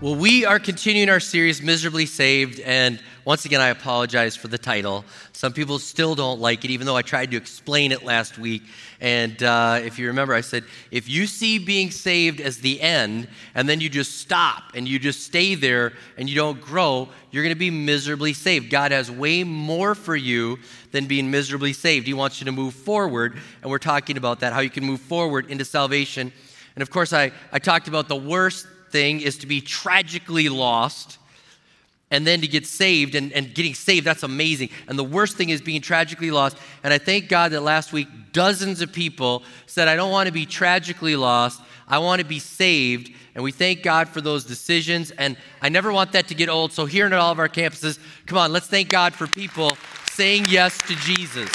Well, we are continuing our series, Miserably Saved, and once again, I apologize for the title. Some people still don't like it, even though I tried to explain it last week. And if you remember, I said, if you see being saved as the end, and then you just stop, and you just stay there, and you don't grow, you're going to be miserably saved. God has way more for you than being miserably saved. He wants you to move forward, and we're talking about that, how you can move forward into salvation. And of course, I talked about the worst thing is to be tragically lost and then to get saved, and getting saved, that's amazing. And the worst thing is being tragically lost. And I thank God that last week, dozens of people said, I don't want to be tragically lost. I want to be saved. And we thank God for those decisions. And I never want that to get old. So here at all of our campuses, come on, let's thank God for people saying yes to Jesus.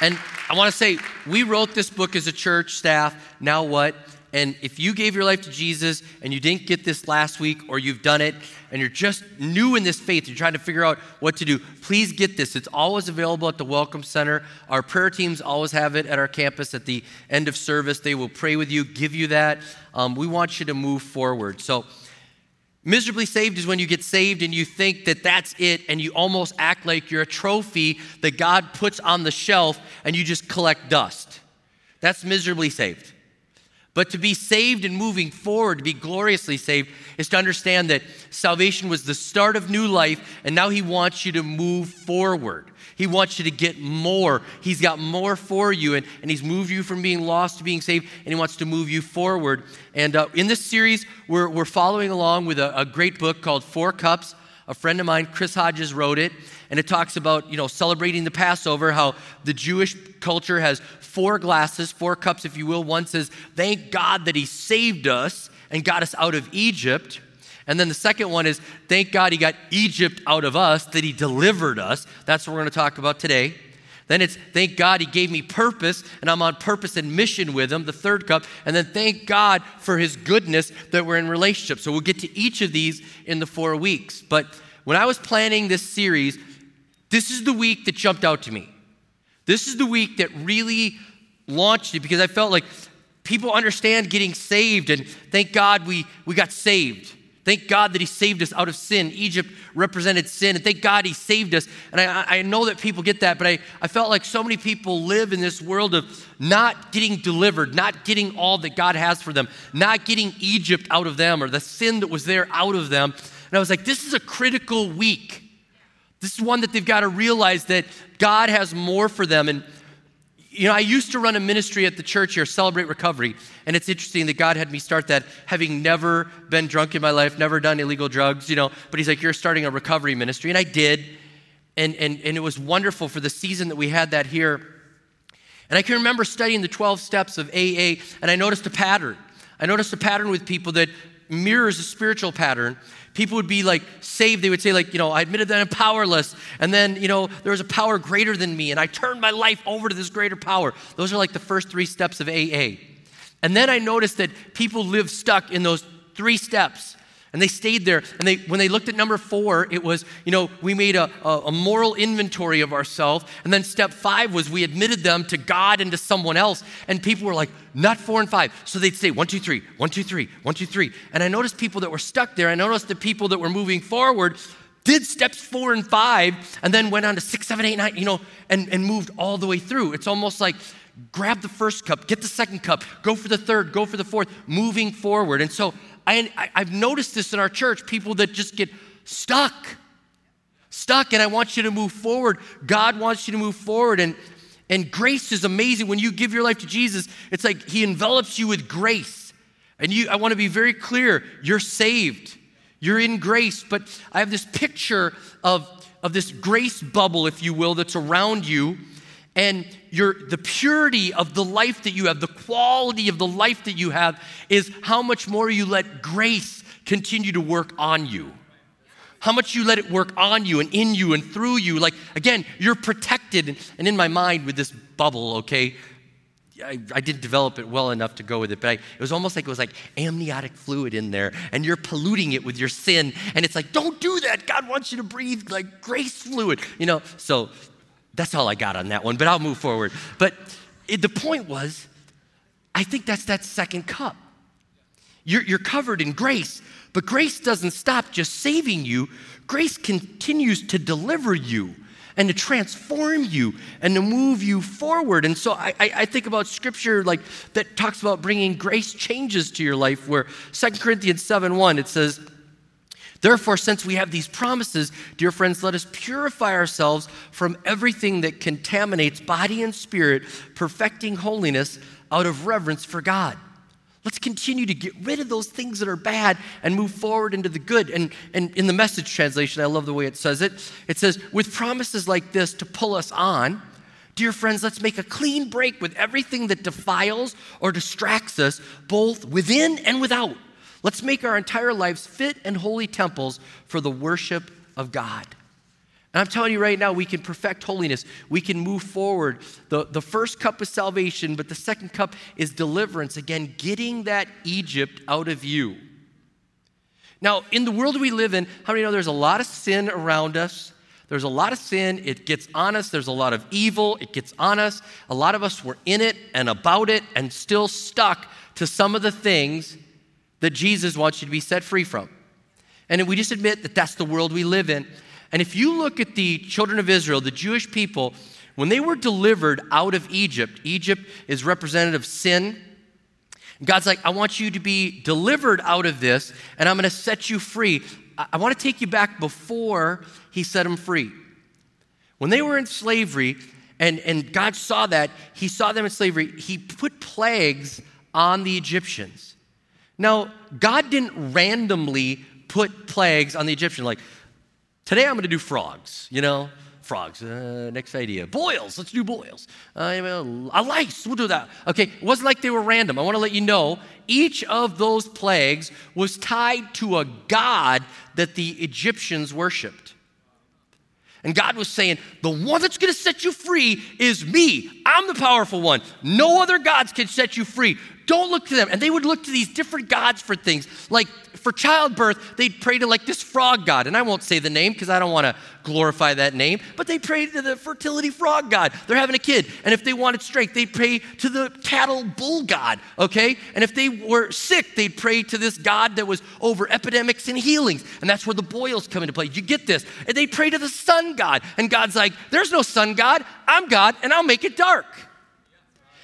And I want to say, we wrote this book as a church staff, Now What? And if you gave your life to Jesus and you didn't get this last week, or you've done it and you're just new in this faith, you're trying to figure out what to do, please get this. It's always available at the Welcome Center. Our prayer teams always have it at our campus at the end of service. They will pray with you, give you that. We want you to move forward. So miserably saved is when you get saved and you think that that's it, and you almost act like you're a trophy that God puts on the shelf and you just collect dust. That's miserably saved. But to be saved and moving forward, to be gloriously saved, is to understand that salvation was the start of new life, and now he wants you to move forward. He wants you to get more. He's got more for you, and he's moved you from being lost to being saved, and he wants to move you forward. And in this series, we're following along with a great book called Four Cups. A friend of mine, Chris Hodges, wrote it, and it talks about, you know, celebrating the Passover, how the Jewish culture has four glasses, four cups, if you will. One says, thank God that he saved us and got us out of Egypt. And then the second one is, thank God he got Egypt out of us, that he delivered us. That's what we're going to talk about today. Then it's, thank God he gave me purpose, and I'm on purpose and mission with him, the third cup. And then thank God for his goodness that we're in relationship. So we'll get to each of these in the 4 weeks. But when I was planning this series, this is the week that jumped out to me. This is the week that really launched it, because I felt like people understand getting saved, and thank God we got saved. Thank God that he saved us out of sin. Egypt represented sin, and thank God he saved us. And I know that people get that, but I felt like so many people live in this world of not getting delivered, not getting all that God has for them, not getting Egypt out of them or the sin that was there out of them. And I was like, this is a critical week. This is one that they've got to realize that God has more for them. And you know, I used to run a ministry at the church here, Celebrate Recovery, and it's interesting that God had me start that, having never been drunk in my life, never done illegal drugs, you know, but he's like, you're starting a recovery ministry, and I did, and it was wonderful for the season that we had that here. And I can remember studying the 12 steps of AA, and I noticed a pattern. I noticed a pattern with people that mirrors a spiritual pattern. People would be like saved. They would say like, you know, I admitted that I'm powerless. And then, you know, there was a power greater than me, and I turned my life over to this greater power. Those are like the first three steps of AA. And then I noticed that people live stuck in those three steps, and they stayed there. And they, when they looked at number 4, it was, you know, we made a moral inventory of ourselves. And then step 5 was we admitted them to God and to someone else. And people were like, not 4 and 5. So they'd say 1, 2, 3, 1, 2, 3, 1, 2, 3. And I noticed people that were stuck there. I noticed the people that were moving forward did steps 4 and 5, and then went on to 6, 7, 8, 9, you know, and moved all the way through. It's almost like grab the first cup, get the second cup, go for the third, go for the fourth, moving forward. And so I've noticed this in our church, people that just get stuck, and I want you to move forward. God wants you to move forward, and grace is amazing. When you give your life to Jesus, it's like he envelops you with grace, and I want to be very clear, you're saved, you're in grace, but I have this picture of this grace bubble, if you will, that's around you, and the purity of the life that you have, the quality of the life that you have, is how much more you let grace continue to work on you. How much you let it work on you and in you and through you. Like, again, you're protected. And in my mind with this bubble, okay, I didn't develop it well enough to go with it, but it was almost like it was like amniotic fluid in there, and you're polluting it with your sin. And it's like, don't do that. God wants you to breathe like grace fluid, you know. So that's all I got on that one, but I'll move forward. But the point was, I think that's that second cup. You're covered in grace, but grace doesn't stop just saving you. Grace continues to deliver you and to transform you and to move you forward. And so I think about scripture like that talks about bringing grace changes to your life, where 2 Corinthians 7:1, it says, "Therefore, since we have these promises, dear friends, let us purify ourselves from everything that contaminates body and spirit, perfecting holiness out of reverence for God." Let's continue to get rid of those things that are bad and move forward into the good. And in the Message translation, I love the way it says it. It says, "With promises like this to pull us on, dear friends, let's make a clean break with everything that defiles or distracts us, both within and without. Let's make our entire lives fit and holy temples for the worship of God." And I'm telling you right now, we can perfect holiness. We can move forward. The first cup is salvation, but the second cup is deliverance. Again, getting that Egypt out of you. Now, in the world we live in, how many know there's a lot of sin around us? There's a lot of sin. It gets on us. There's a lot of evil. It gets on us. A lot of us were in it and about it and still stuck to some of the things that Jesus wants you to be set free from. And we just admit that that's the world we live in. And if you look at the children of Israel, the Jewish people, when they were delivered out of Egypt, Egypt is representative of sin. God's like, I want you to be delivered out of this, and I'm going to set you free. I want to take you back before he set them free. When they were in slavery, and God saw that, he saw them in slavery, he put plagues on the Egyptians. Now, God didn't randomly put plagues on the Egyptians, like, today I'm going to do frogs, you know, frogs. Next idea, boils. Let's do boils. Lice. We'll do that. Okay, it wasn't like they were random. I want to let you know each of those plagues was tied to a god that the Egyptians worshipped. And God was saying, the one that's going to set you free is me. I'm the powerful one. No other gods can set you free. Don't look to them. And they would look to these different gods for things. Like for childbirth, they'd pray to like this frog god. And I won't say the name because I don't want to glorify that name. But they prayed to the fertility frog god. They're having a kid. And if they wanted strength, they'd pray to the cattle bull god. Okay? And if they were sick, they'd pray to this god that was over epidemics and healings. And that's where the boils come into play. You get this. And they pray to the sun god. And God's like, there's no sun god. I'm God and I'll make it dark.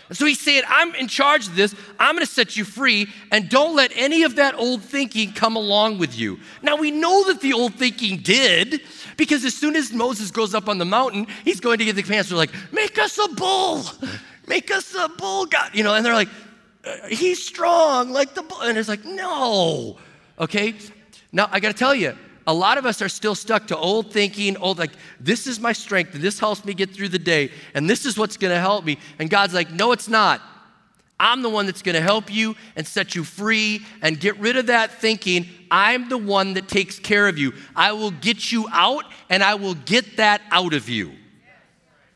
And so he's saying, I'm in charge of this. I'm going to set you free, and don't let any of that old thinking come along with you. Now, we know that the old thinking did, because as soon as Moses goes up on the mountain, he's going to get the commands. They're like, make us a bull. Make us a bull, God. You know, and they're like, he's strong like the bull. And it's like, no. Okay? Now, I got to tell you, a lot of us are still stuck to old thinking, old, like, this is my strength, and this helps me get through the day, and this is what's going to help me. And God's like, no, it's not. I'm the one that's going to help you and set you free and get rid of that thinking. I'm the one that takes care of you. I will get you out, and I will get that out of you.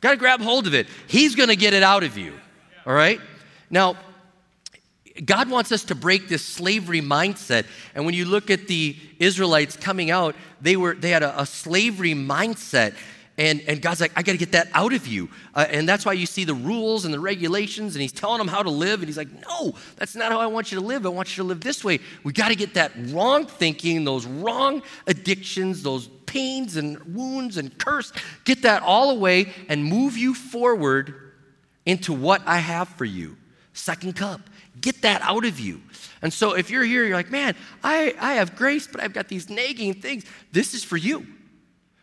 Got to grab hold of it. He's going to get it out of you, all right? Now, God wants us to break this slavery mindset. And when you look at the Israelites coming out, they had a slavery mindset. And God's like, I got to get that out of you. And that's why you see the rules and the regulations, and he's telling them how to live. And he's like, no, that's not how I want you to live. I want you to live this way. We got to get that wrong thinking, those wrong addictions, those pains and wounds and curse, get that all away and move you forward into what I have for you. Second cup. Get that out of you. And so if you're here, you're like, man, I have grace, but I've got these nagging things. This is for you.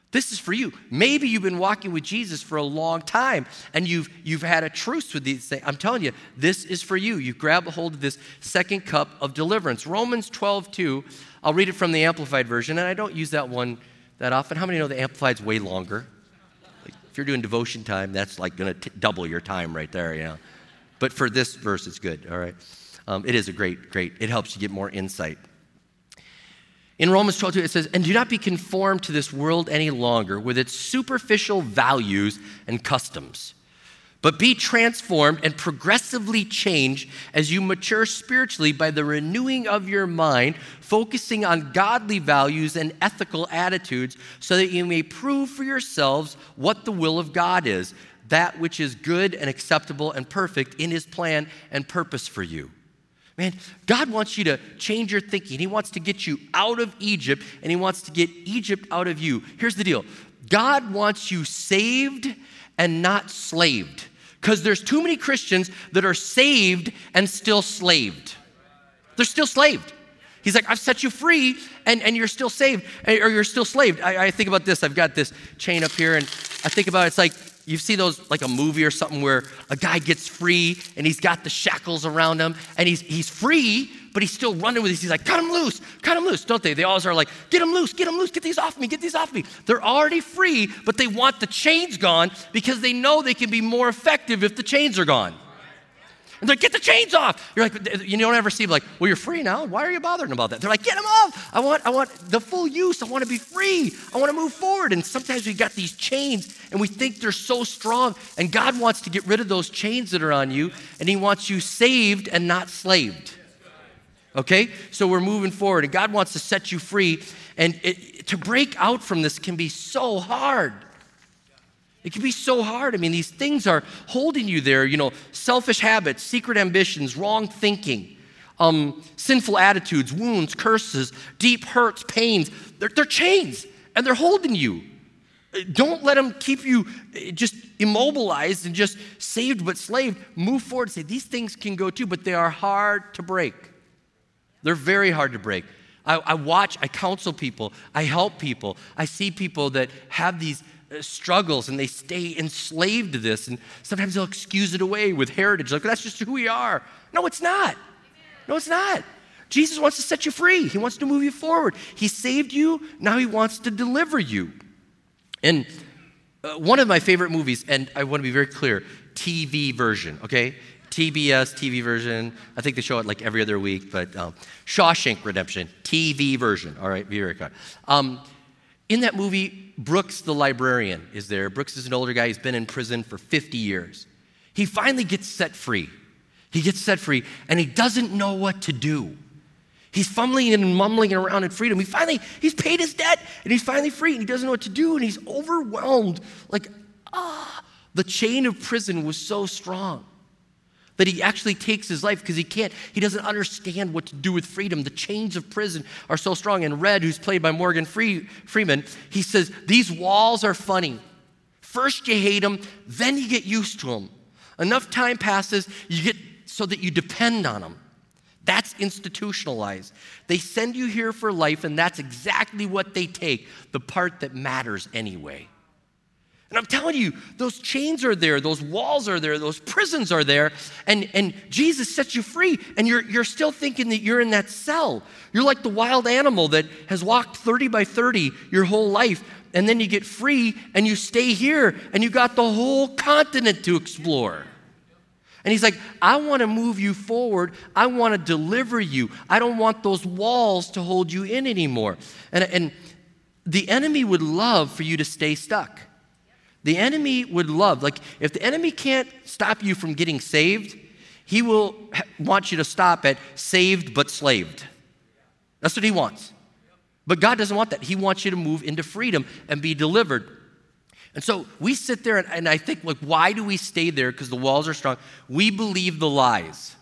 This is for you. Maybe you've been walking with Jesus for a long time, and you've had a truce with these things. I'm telling you, this is for you. You grab a hold of this second cup of deliverance. Romans 12:2, I'll read it from the Amplified Version, and I don't use that one that often. How many know the Amplified's way longer? Like, if you're doing devotion time, that's like going to double your time right there, you know. But for this verse, it's good, all right? It is a great, it helps you get more insight. In Romans 12:2, it says, and do not be conformed to this world any longer with its superficial values and customs, but be transformed and progressively changed as you mature spiritually by the renewing of your mind, focusing on godly values and ethical attitudes, so that you may prove for yourselves what the will of God is, that which is good and acceptable and perfect in his plan and purpose for you. Man, God wants you to change your thinking. He wants to get you out of Egypt, and he wants to get Egypt out of you. Here's the deal. God wants you saved and not slaved, because there's too many Christians that are saved and still slaved. They're still slaved. He's like, I've set you free, and you're still saved, or you're still slaved. I think about this. I've got this chain up here, and I think about it. It's like, you see those, like a movie or something where a guy gets free and he's got the shackles around him and he's free, but he's still running with these. He's like, cut him loose, don't they? They always are like, get him loose, get these off me, get these off me. They're already free, but they want the chains gone because they know they can be more effective if the chains are gone. And they're like, get the chains off. You're like, you don't ever see like, well, you're free now. Why are you bothering about that? They're like, get them off. I want the full use. I want to be free. I want to move forward. And sometimes we got these chains and we think they're so strong. And God wants to get rid of those chains that are on you. And he wants you saved and not slaved. Okay? So we're moving forward. And God wants to set you free. And to break out from this can be so hard. It can be so hard. I mean, these things are holding you there, you know, selfish habits, secret ambitions, wrong thinking, sinful attitudes, wounds, curses, deep hurts, pains. They're chains, and they're holding you. Don't let them keep you just immobilized and just saved but slaved. Move forward and say, these things can go too, but they are hard to break. They're very hard to break. I counsel people, I help people. I see people that have these struggles and they stay enslaved to this, and sometimes they'll excuse it away with heritage, like that's just who we are. No, it's not. No, it's not. Jesus wants to set you free. He wants to move you forward. He saved you. Now he wants to deliver you. And one of my favorite movies, and I want to be very clear, TV version, okay? TBS TV version. I think they show it like every other week, but Shawshank Redemption, TV version. All right, be very clear. In that movie, Brooks the librarian is there. Brooks is an older guy. He's been in prison for 50 years. He finally gets set free. He gets set free, and he doesn't know what to do. He's fumbling and mumbling around in freedom. He's paid his debt, and he's finally free, and he doesn't know what to do, and he's overwhelmed. Like, the chain of prison was so strong that he actually takes his life because he doesn't understand what to do with freedom. The chains of prison are so strong. And Red, who's played by Morgan Freeman, he says, these walls are funny. First you hate them, then you get used to them. Enough time passes, you get so that you depend on them. That's institutionalized. They send you here for life, and that's exactly what they take, the part that matters anyway. And I'm telling you, those chains are there, those walls are there, those prisons are there, and Jesus sets you free, and you're still thinking that you're in that cell. You're like the wild animal that has walked 30 by 30 your whole life, and then you get free, and you stay here, and you got the whole continent to explore. And he's like, I want to move you forward. I want to deliver you. I don't want those walls to hold you in anymore. And the enemy would love for you to stay stuck. The enemy would love, like if the enemy can't stop you from getting saved, he will want you to stop at saved but slaved. That's what he wants. But God doesn't want that. He wants you to move into freedom and be delivered. And so we sit there and I think, like, why do we stay there? Because the walls are strong. We believe the lies.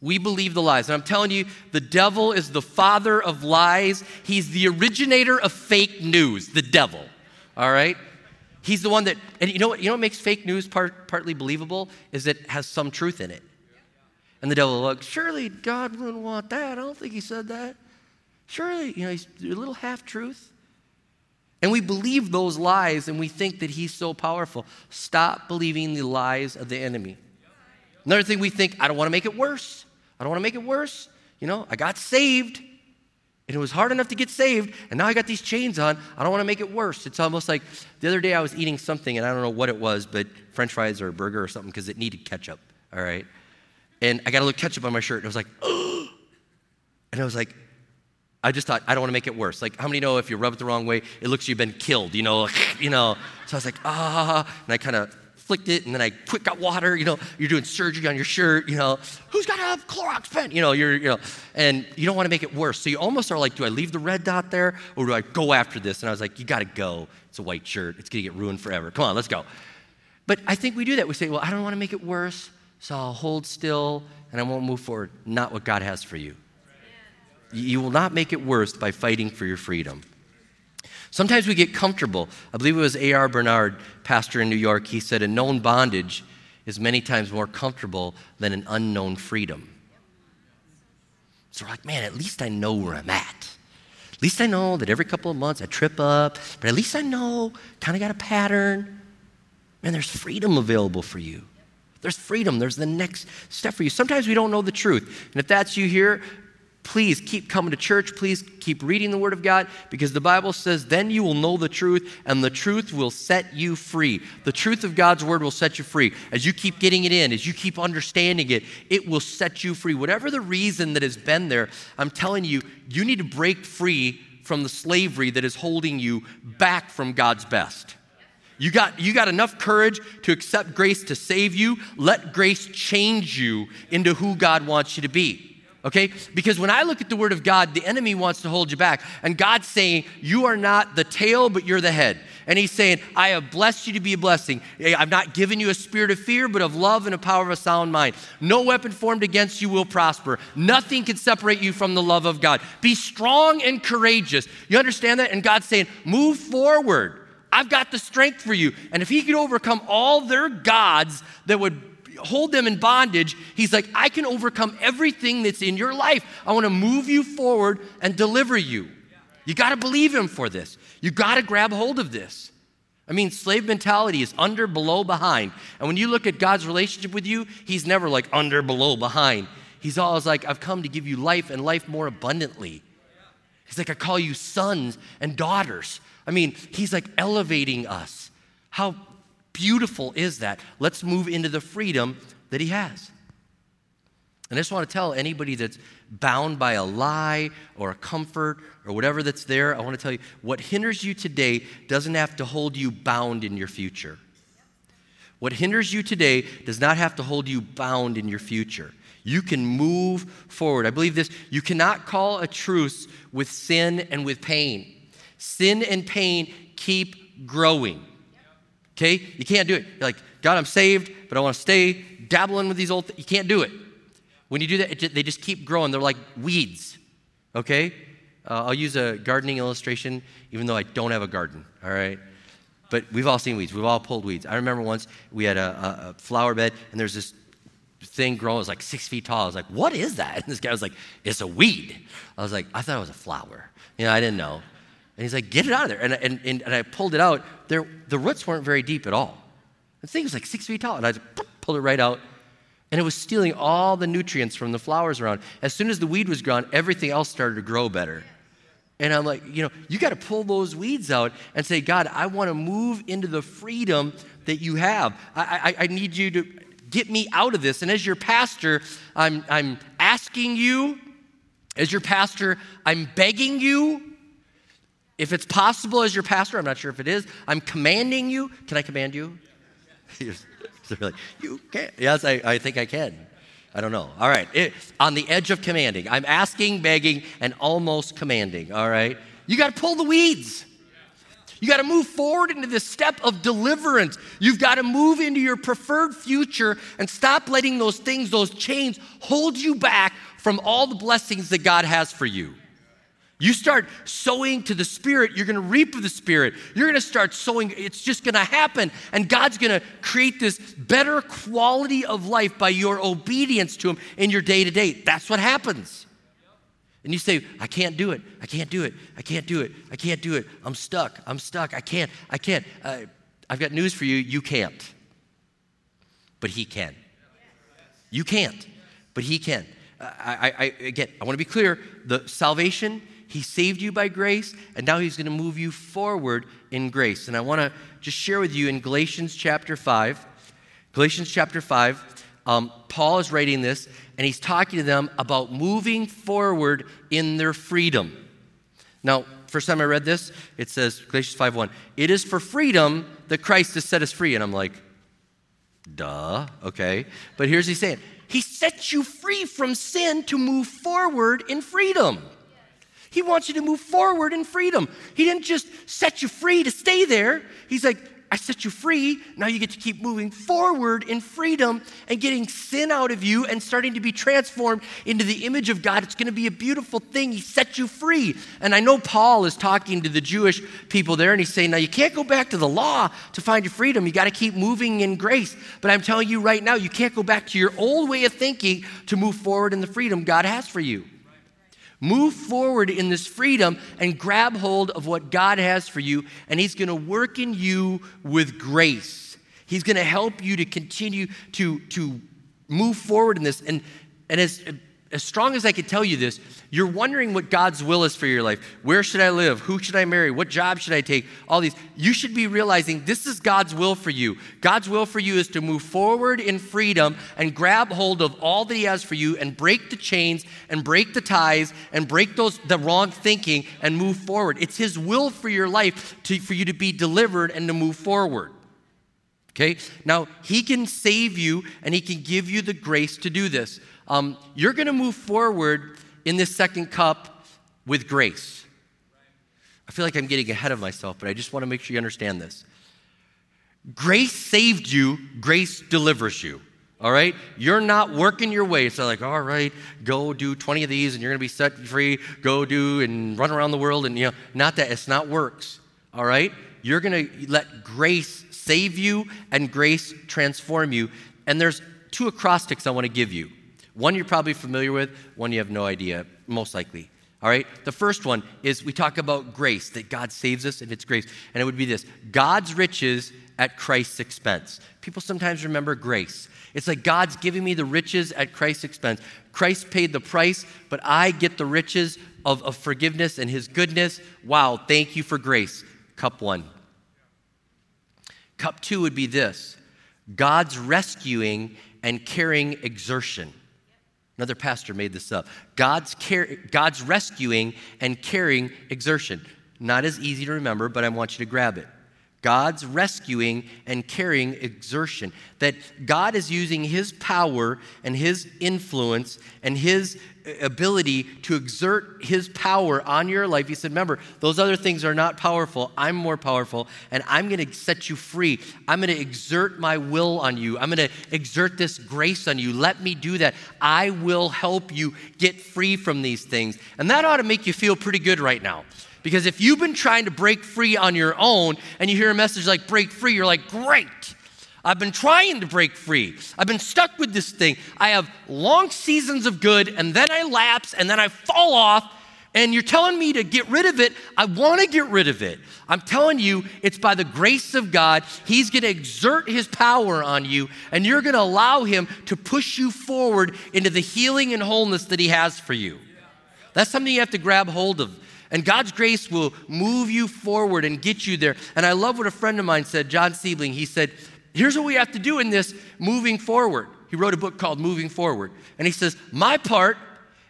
We believe the lies. And I'm telling you, the devil is the father of lies. He's the originator of fake news, the devil, all right? He's the one that, and you know what makes fake news partly believable is it has some truth in it. And the devil will look, surely God wouldn't want that. I don't think he said that. Surely, he's a little half-truth. And we believe those lies and we think that he's so powerful. Stop believing the lies of the enemy. Another thing we think, I don't want to make it worse. I don't want to make it worse. I got saved. And it was hard enough to get saved, and now I got these chains on. I don't want to make it worse. It's almost like the other day I was eating something, and I don't know what it was, but french fries or a burger or something, because it needed ketchup, all right? And I got a little ketchup on my shirt, and I was like, oh! And I was like, I just thought, I don't want to make it worse. Like, how many know if you rub it the wrong way, it looks like you've been killed, So I was like, and I kind of flicked it, and then I quick got water, you're doing surgery on your shirt, who's got to have Clorox pen, and you don't want to make it worse. So you almost are like, do I leave the red dot there, or do I go after this? And I was like, you got to go. It's a white shirt. It's going to get ruined forever. Come on, let's go. But I think we do that. We say, well, I don't want to make it worse, so I'll hold still and I won't move forward. Not what God has for you. You will not make it worse by fighting for your freedom. Sometimes we get comfortable. I believe it was A.R. Bernard, pastor in New York. He said, a known bondage is many times more comfortable than an unknown freedom. So we're like, man, at least I know where I'm at. At least I know that every couple of months I trip up, but at least I know, kind of got a pattern. Man, there's freedom available for you. There's freedom. There's the next step for you. Sometimes we don't know the truth. And if that's you here, please keep coming to church. Please keep reading the Word of God, because the Bible says, then you will know the truth, and the truth will set you free. The truth of God's Word will set you free. As you keep getting it in, as you keep understanding it, it will set you free. Whatever the reason that has been there, I'm telling you, you need to break free from the slavery that is holding you back from God's best. You got enough courage to accept grace to save you. Let grace change you into who God wants you to be. Okay? Because when I look at the Word of God, the enemy wants to hold you back. And God's saying, you are not the tail, but you're the head. And he's saying, I have blessed you to be a blessing. I've not given you a spirit of fear, but of love and a power of a sound mind. No weapon formed against you will prosper. Nothing can separate you from the love of God. Be strong and courageous. You understand that? And God's saying, move forward. I've got the strength for you. And if he could overcome all their gods that would hold them in bondage, he's like, I can overcome everything that's in your life. I want to move you forward and deliver you. You got to believe him for this. You got to grab hold of this. I mean, slave mentality is under, below, behind. And when you look at God's relationship with you, he's never like under, below, behind. He's always like, I've come to give you life and life more abundantly. He's like, I call you sons and daughters. I mean, he's like elevating us. How beautiful is that? Let's move into the freedom that he has. And I just want to tell anybody that's bound by a lie or a comfort or whatever that's there, I want to tell you, what hinders you today doesn't have to hold you bound in your future. What hinders you today does not have to hold you bound in your future. You can move forward. I believe this. You cannot call a truce with sin and with pain. Sin and pain keep growing. Okay? You can't do it. You're like, God, I'm saved, but I want to stay dabbling with these old things. You can't do it. When you do that, they just keep growing. They're like weeds. Okay? I'll use a gardening illustration, even though I don't have a garden. All right? But we've all seen weeds. We've all pulled weeds. I remember once we had a flower bed, and there's this thing growing. It was like 6 feet tall. I was like, what is that? And this guy was like, it's a weed. I was like, I thought it was a flower. You know, I didn't know. And he's like, get it out of there. And I pulled it out. The roots weren't very deep at all. The thing was like 6 feet tall. And I just pulled it right out. And it was stealing all the nutrients from the flowers around. As soon as the weed was gone, everything else started to grow better. And I'm like, you know, you got to pull those weeds out and say, God, I want to move into the freedom that you have. I need you to get me out of this. And as your pastor, I'm asking you. As your pastor, I'm begging you. If it's possible as your pastor, I'm not sure if it is, I'm commanding you. Can I command you? They're like, you can't. Yes, I think I can. I don't know. All right. On the edge of commanding. I'm asking, begging, and almost commanding. All right. You got to pull the weeds. You got to move forward into this step of deliverance. You've got to move into your preferred future and stop letting those things, those chains, hold you back from all the blessings that God has for you. You start sowing to the Spirit, you're going to reap of the Spirit. You're going to start sowing. It's just going to happen. And God's going to create this better quality of life by your obedience to him in your day-to-day. That's what happens. And you say, I can't do it. I can't do it. I can't do it. I can't do it. I'm stuck. I'm stuck. I can't. I can't. I've got news for you. You can't. But he can. You can't. But he can. Again, I want to be clear. The salvation, he saved you by grace, and now he's going to move you forward in grace. And I want to just share with you in Galatians chapter 5. Galatians chapter 5, Paul is writing this, and he's talking to them about moving forward in their freedom. Now, first time I read this, it says, Galatians 5:1, it is for freedom that Christ has set us free. And I'm like, duh, okay. But here's what he's saying. He sets you free from sin to move forward in freedom. He wants you to move forward in freedom. He didn't just set you free to stay there. He's like, I set you free. Now you get to keep moving forward in freedom and getting sin out of you and starting to be transformed into the image of God. It's going to be a beautiful thing. He set you free. And I know Paul is talking to the Jewish people there, and he's saying, now you can't go back to the law to find your freedom. You got to keep moving in grace. But I'm telling you right now, you can't go back to your old way of thinking to move forward in the freedom God has for you. Move forward in this freedom and grab hold of what God has for you, and he's going to work in you with grace. He's going to help you to continue to move forward in this. And as strong as I could tell you this, you're wondering what God's will is for your life. Where should I live? Who should I marry? What job should I take? All these. You should be realizing this is God's will for you. God's will for you is to move forward in freedom and grab hold of all that he has for you and break the chains and break the ties and break the wrong thinking and move forward. It's his will for your life for you to be delivered and to move forward. Okay? Now, he can save you and he can give you the grace to do this. You're going to move forward in this second cup with grace. I feel like I'm getting ahead of myself, but I just want to make sure you understand this. Grace saved you. Grace delivers you. All right? You're not working your way. It's not like, all right, go do 20 of these and you're going to be set free. Go do and run around the world. And, not that. It's not works. All right? You're going to let grace save you and grace transform you. And there's two acrostics I want to give you. One you're probably familiar with, one you have no idea, most likely. All right? The first one is we talk about grace, that God saves us and it's grace. And it would be this, God's riches at Christ's expense. People sometimes remember grace. It's like God's giving me the riches at Christ's expense. Christ paid the price, but I get the riches of forgiveness and his goodness. Wow, thank you for grace. Cup one. Cup two would be this, God's rescuing and caring exertion. Another pastor made this up. God's rescuing and caring exertion. Not as easy to remember, but I want you to grab it. God's rescuing and caring exertion. That God is using his power and his influence and his ability to exert his power on your life. He said, remember, those other things are not powerful. I'm more powerful, and I'm going to set you free. I'm going to exert my will on you. I'm going to exert this grace on you. Let me do that. I will help you get free from these things. And that ought to make you feel pretty good right now. Because if you've been trying to break free on your own and you hear a message like break free, you're like, great, I've been trying to break free. I've been stuck with this thing. I have long seasons of good and then I lapse and then I fall off and you're telling me to get rid of it. I want to get rid of it. I'm telling you, it's by the grace of God. He's going to exert his power on you and you're going to allow him to push you forward into the healing and wholeness that he has for you. That's something you have to grab hold of. And God's grace will move you forward and get you there. And I love what a friend of mine said, John Siebling. He said, here's what we have to do in this moving forward. He wrote a book called Moving Forward. And he says, my part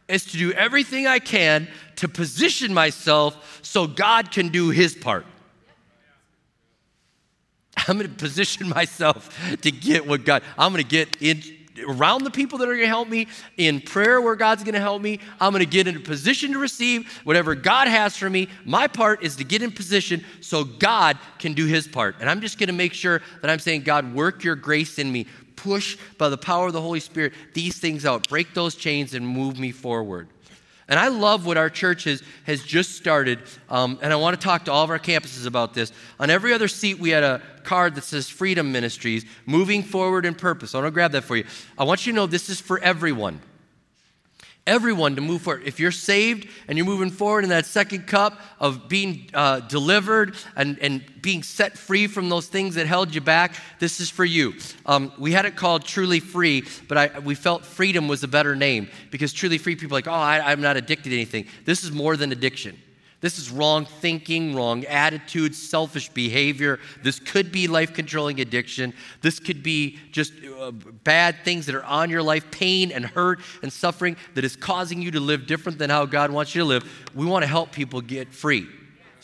is to do everything I can to position myself so God can do his part. I'm going to position myself to get what God, I'm going to get in around the people that are going to help me, in prayer where God's going to help me. I'm going to get in a position to receive whatever God has for me. My part is to get in position so God can do his part. And I'm just going to make sure that I'm saying, God, work your grace in me. Push by the power of the Holy Spirit these things out. Break those chains and move me forward. And I love what our church has just started, and I want to talk to all of our campuses about this. On every other seat, we had a card that says Freedom Ministries, Moving Forward in Purpose. I want to grab that for you. I want you to know this is for everyone. Everyone to move forward. If you're saved and you're moving forward in that second cup of being delivered and being set free from those things that held you back, this is for you. We had it called Truly Free, but we felt freedom was a better name because Truly Free people are like, I'm not addicted to anything. This is more than addiction. This is wrong thinking, wrong attitude, selfish behavior. This could be life-controlling addiction. This could be just bad things that are on your life, pain and hurt and suffering that is causing you to live different than how God wants you to live. We want to help people get free.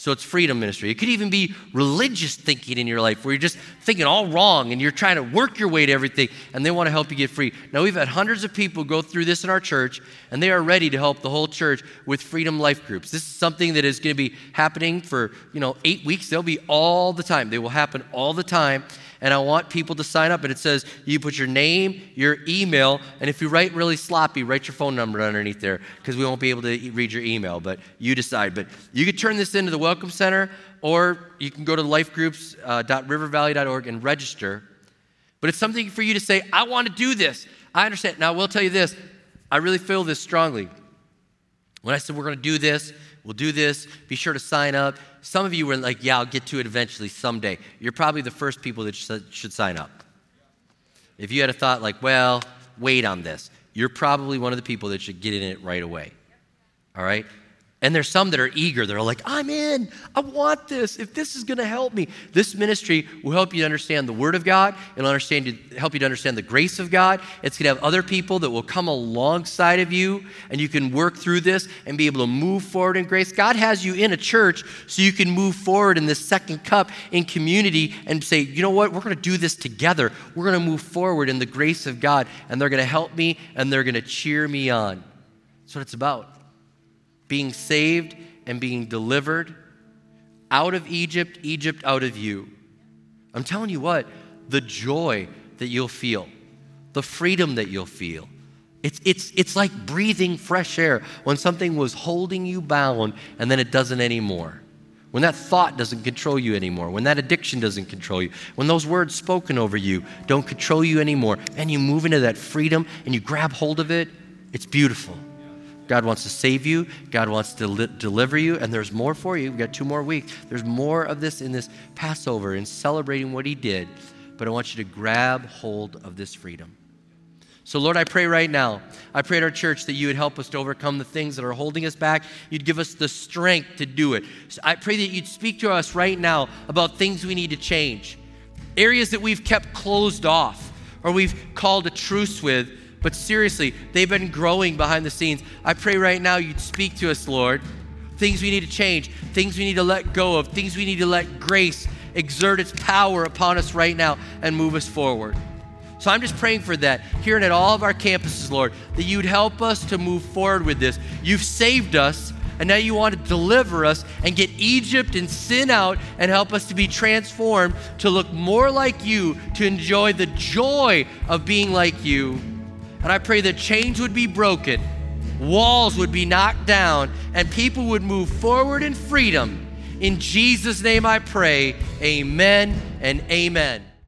so it's Freedom Ministry. It could even be religious thinking in your life where you're just thinking all wrong and you're trying to work your way to everything, and they want to help you get free. Now, we've had hundreds of people go through this in our church, and they are ready to help the whole church with Freedom Life Groups. This is something that is going to be happening for, 8 weeks. They'll be all the time. They will happen all the time. And I want people to sign up. And it says you put your name, your email, and if you write really sloppy, write your phone number underneath there because we won't be able to read your email, but you decide. But you could turn this into the Welcome Center, or you can go to lifegroups.rivervalley.org and register. But it's something for you to say, I want to do this. I understand. Now, I will tell you this. I really feel this strongly. When I said we're going to do this, we'll do this, be sure to sign up. Some of you were like, yeah, I'll get to it eventually someday. You're probably the first people that should sign up. If you had a thought like, well, wait on this, you're probably one of the people that should get in it right away. All right? And there's some that are eager. They're like, I'm in. I want this. If this is going to help me. This ministry will help you understand the Word of God. It'll help you to understand the grace of God. It's going to have other people that will come alongside of you, and you can work through this and be able to move forward in grace. God has you in a church so you can move forward in this second cup in community and say, you know what? We're going to do this together. We're going to move forward in the grace of God, and they're going to help me, and they're going to cheer me on. That's what it's about. Being saved and being delivered out of Egypt, Egypt out of you. I'm telling you what, the joy that you'll feel, the freedom that you'll feel, it's like breathing fresh air when something was holding you bound and then it doesn't anymore. When that thought doesn't control you anymore, when that addiction doesn't control you, when those words spoken over you don't control you anymore, and you move into that freedom and you grab hold of it, it's beautiful. God wants to save you. God wants to deliver you. And there's more for you. We've got 2 more weeks. There's more of this in this Passover and celebrating what he did. But I want you to grab hold of this freedom. So, Lord, I pray right now. I pray at our church that you would help us to overcome the things that are holding us back. You'd give us the strength to do it. So I pray that you'd speak to us right now about things we need to change, areas that we've kept closed off or we've called a truce with. But seriously, they've been growing behind the scenes. I pray right now you'd speak to us, Lord. Things we need to change, things we need to let go of, things we need to let grace exert its power upon us right now and move us forward. So I'm just praying for that here and at all of our campuses, Lord, that you'd help us to move forward with this. You've saved us, and now you want to deliver us and get Egypt and sin out and help us to be transformed, to look more like you, to enjoy the joy of being like you. And I pray that chains would be broken, walls would be knocked down, and people would move forward in freedom. In Jesus' name I pray, amen and amen.